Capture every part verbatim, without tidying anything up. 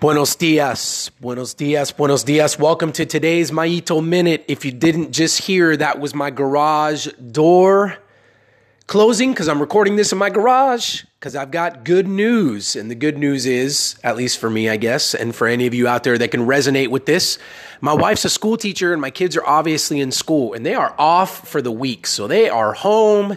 Buenos dias, buenos dias, buenos dias. Welcome to today's Mayito Minute. If you didn't just hear, that was my garage door closing because I'm recording this in my garage because I've got good news. And the good news is, at least for me, I guess, and for any of you out there that can resonate with this, my wife's a school teacher and my kids are obviously in school and they are off for the week. So they are home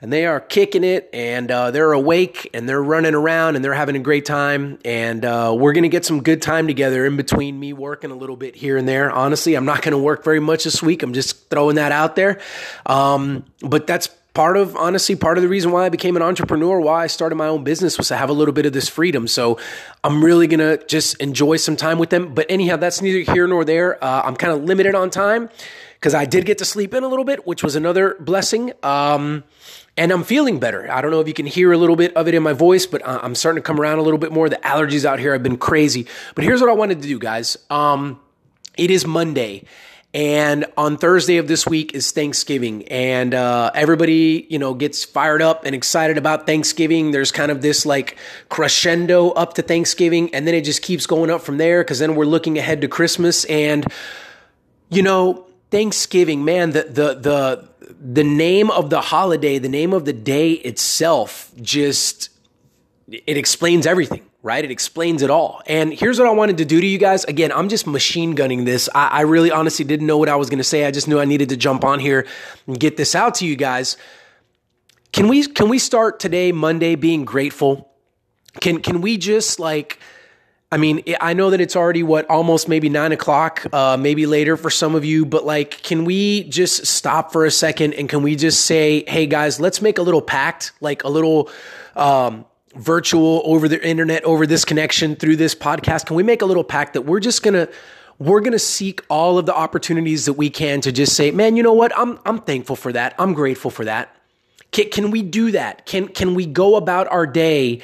and they are kicking it, and uh, they're awake, and they're running around, and they're having a great time, and uh, we're going to get some good time together in between me working a little bit here and there. Honestly, I'm not going to work very much this week. I'm just throwing that out there, um, but that's Part of, honestly, part of the reason why I became an entrepreneur, why I started my own business, was to have a little bit of this freedom. So I'm really going to just enjoy some time with them. But anyhow, that's neither here nor there. Uh, I'm kind of limited on time because I did get to sleep in a little bit, which was another blessing. Um, and I'm feeling better. I don't know if you can hear a little bit of it in my voice, but I'm starting to come around a little bit more. The allergies out here have been crazy. But here's what I wanted to do, guys. Um, it is Monday. And on Thursday of this week is Thanksgiving, and uh, everybody, you know, gets fired up and excited about Thanksgiving. There's kind of this like crescendo up to Thanksgiving, and then it just keeps going up from there because then we're looking ahead to Christmas. And, you know, Thanksgiving, man, the the the the name of the holiday, the name of the day itself, just it explains everything. Right? It explains it all. And here's what I wanted to do to you guys. Again, I'm just machine gunning this. I, I really honestly didn't know what I was going to say. I just knew I needed to jump on here and get this out to you guys. Can we, can we start today, Monday, being grateful? Can, can we just like, I mean, I know that it's already what, almost maybe nine o'clock, uh, maybe later for some of you, but like, can we just stop for a second? And can we just say, hey guys, let's make a little pact, like a little, um, virtual over the internet, over this connection, through this podcast. Can we make a little pact that we're just going to, we're going to seek all of the opportunities that we can to just say, man, you know what? I'm, I'm thankful for that. I'm grateful for that. Can, can we do that? Can, can we go about our day?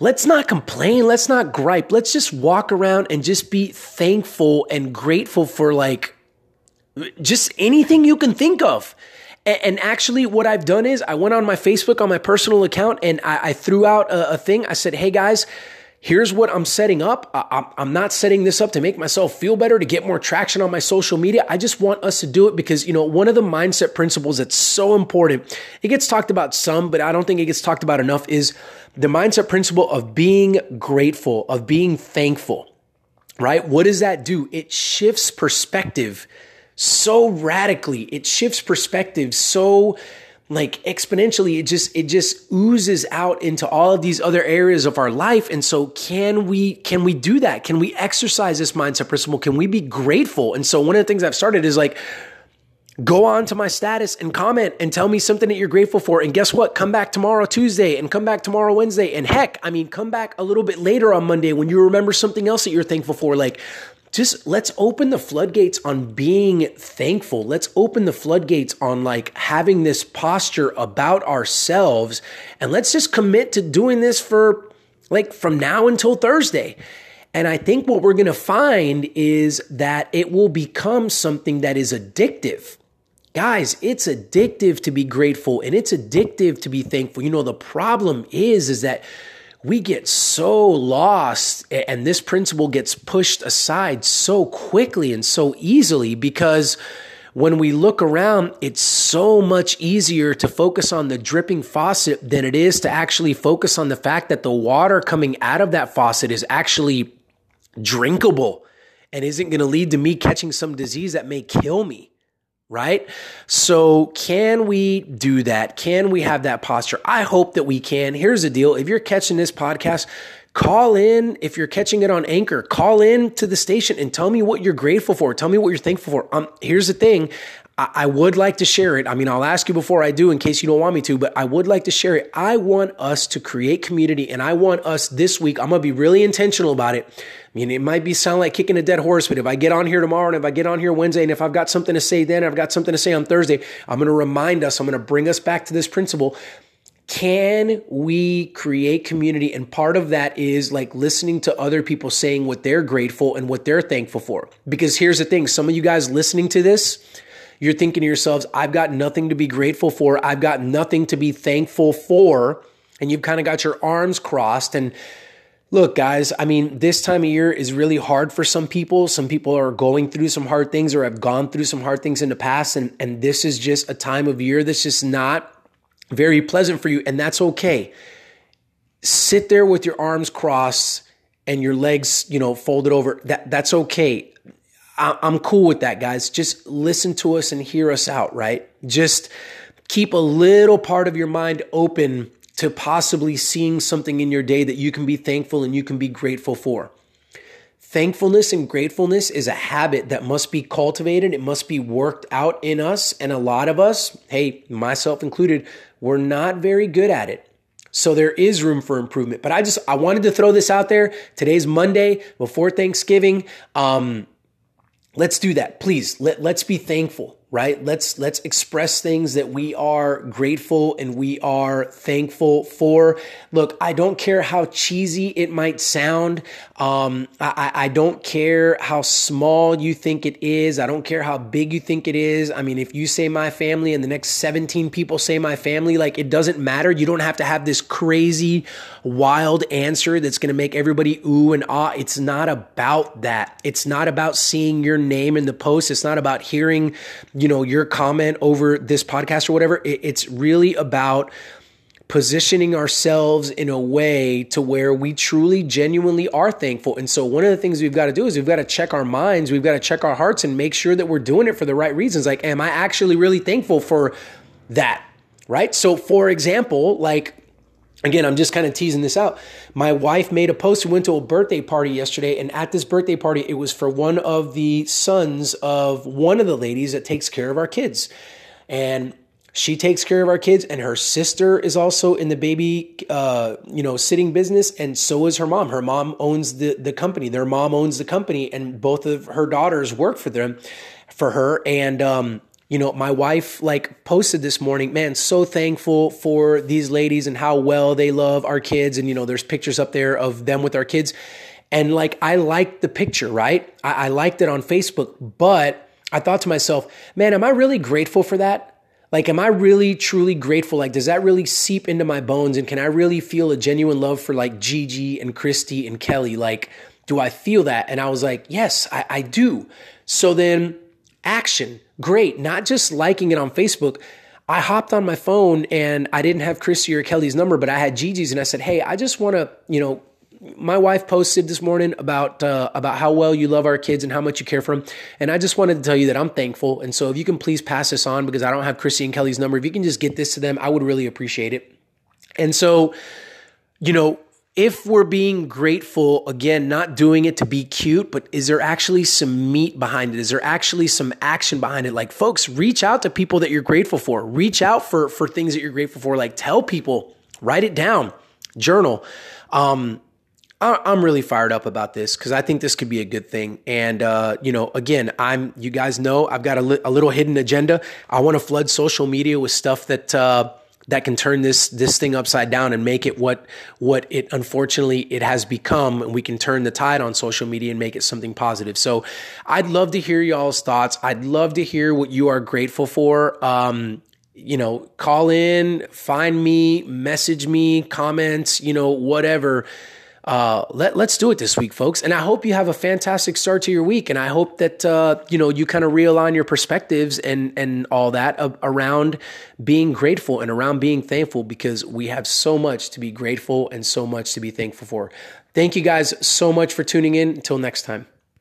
Let's not complain. Let's not gripe. Let's just walk around and just be thankful and grateful for like just anything you can think of. And actually what I've done is I went on my Facebook, on my personal account, and I, I threw out a, a thing. I said, hey guys, here's what I'm setting up. I, I'm not setting this up to make myself feel better, to get more traction on my social media. I just want us to do it because, you know, one of the mindset principles that's so important, it gets talked about some, but I don't think it gets talked about enough, is the mindset principle of being grateful, of being thankful, right? What does that do? It shifts perspective so radically. It shifts perspective so like exponentially. It just, it just oozes out into all of these other areas of our life. And so can we, can we do that? Can we exercise this mindset principle? Can we be grateful? And so one of the things I've started is like, go on to my status and comment and tell me something that you're grateful for. And guess what? Come back tomorrow, Tuesday, and come back tomorrow, Wednesday. And heck, I mean, come back a little bit later on Monday when you remember something else that you're thankful for. Like, just let's open the floodgates on being thankful. Let's open the floodgates on like having this posture about ourselves. And let's just commit to doing this for like from now until Thursday. And I think what we're going to find is that it will become something that is addictive. Guys, it's addictive to be grateful and it's addictive to be thankful. You know, the problem is, is that we get so lost and this principle gets pushed aside so quickly and so easily because when we look around, it's so much easier to focus on the dripping faucet than it is to actually focus on the fact that the water coming out of that faucet is actually drinkable and isn't going to lead to me catching some disease that may kill me. Right? So can we do that? Can we have that posture? I hope that we can. Here's the deal. If you're catching this podcast, call in. If you're catching it on Anchor, call in to the station and tell me what you're grateful for. Tell me what you're thankful for. Um, here's the thing. I, I would like to share it. I mean, I'll ask you before I do in case you don't want me to, but I would like to share it. I want us to create community and I want us this week, I'm going to be really intentional about it. I mean, it might be sound like kicking a dead horse, but if I get on here tomorrow and if I get on here Wednesday and if I've got something to say then, I've got something to say on Thursday, I'm going to remind us, I'm going to bring us back to this principle. Can we create community? And part of that is like listening to other people saying what they're grateful and what they're thankful for. Because here's the thing, some of you guys listening to this, you're thinking to yourselves, I've got nothing to be grateful for. I've got nothing to be thankful for. And you've kind of got your arms crossed and Look, guys, I mean, this time of year is really hard for some people. Some people are going through some hard things or have gone through some hard things in the past. And, and this is just a time of year that's just not very pleasant for you. And that's okay. Sit there with your arms crossed and your legs, you know, folded over. That That's okay. I, I'm cool with that, guys. Just listen to us and hear us out, right? Just keep a little part of your mind open to possibly seeing something in your day that you can be thankful and you can be grateful for. Thankfulness and gratefulness is a habit that must be cultivated. It must be worked out in us. And a lot of us, hey, myself included, we're not very good at it. So there is room for improvement. But I just, I wanted to throw this out there. Today's Monday before Thanksgiving. Um, let's do that. Please, let, let's be thankful. Right? Let's let's express things that we are grateful and we are thankful for. Look, I don't care how cheesy it might sound. Um, I, I don't care how small you think it is. I don't care how big you think it is. I mean, if you say my family and the next seventeen people say my family, like it doesn't matter. You don't have to have this crazy, wild answer that's going to make everybody ooh and ah. It's not about that. It's not about seeing your name in the post. It's not about hearing you know, your comment over this podcast or whatever. It's really about positioning ourselves in a way to where we truly, genuinely are thankful. And so one of the things we've got to do is we've got to check our minds. We've got to check our hearts and make sure that we're doing it for the right reasons. Like, am I actually really thankful for that? Right? So for example, like, again, I'm just kind of teasing this out. My wife made a post. We went to a birthday party yesterday, and at this birthday party, it was for one of the sons of one of the ladies that takes care of our kids. And she takes care of our kids, and her sister is also in the baby, uh, you know, sitting business, and so is her mom. Her mom owns the the company. Their mom owns the company, and both of her daughters work for them, for her, and um you know, my wife like posted this morning, man, so thankful for these ladies and how well they love our kids. And, you know, there's pictures up there of them with our kids. And like, I liked the picture, right? I, I liked it on Facebook, but I thought to myself, man, am I really grateful for that? Like, am I really, truly grateful? Like, does that really seep into my bones? And can I really feel a genuine love for like Gigi and Chrissy and Kelly? Like, do I feel that? And I was like, yes, I, I do. So then action. Great. Not just liking it on Facebook. I hopped on my phone and I didn't have Chrissy or Kelly's number, but I had Gigi's, and I said, hey, I just want to, you know, my wife posted this morning about, uh, about how well you love our kids and how much you care for them. And I just wanted to tell you that I'm thankful. And so if you can please pass this on, because I don't have Chrissy and Kelly's number, if you can just get this to them, I would really appreciate it. And so, you know, if we're being grateful, again, not doing it to be cute, but is there actually some meat behind it? Is there actually some action behind it? Like, folks, reach out to people that you're grateful for. Reach out for, for things that you're grateful for. Like, tell people, write it down, journal. Um, I, I'm really fired up about this because I think this could be a good thing. And, uh, you know, again, I'm, you guys know I've got a, li- a little hidden agenda. I want to flood social media with stuff that, uh, that can turn this this thing upside down and make it what what it unfortunately it has become, and we can turn the tide on social media and make it something positive. So I'd love to hear y'all's thoughts. I'd love to hear what you are grateful for. Um, you know, call in, find me, message me, comments, you know, whatever. Uh, let, let's do it this week, folks. And I hope you have a fantastic start to your week. And I hope that, uh, you know, you kind of realign your perspectives and, and all that uh, around being grateful and around being thankful, because we have so much to be grateful and so much to be thankful for. Thank you guys so much for tuning in. Until next time.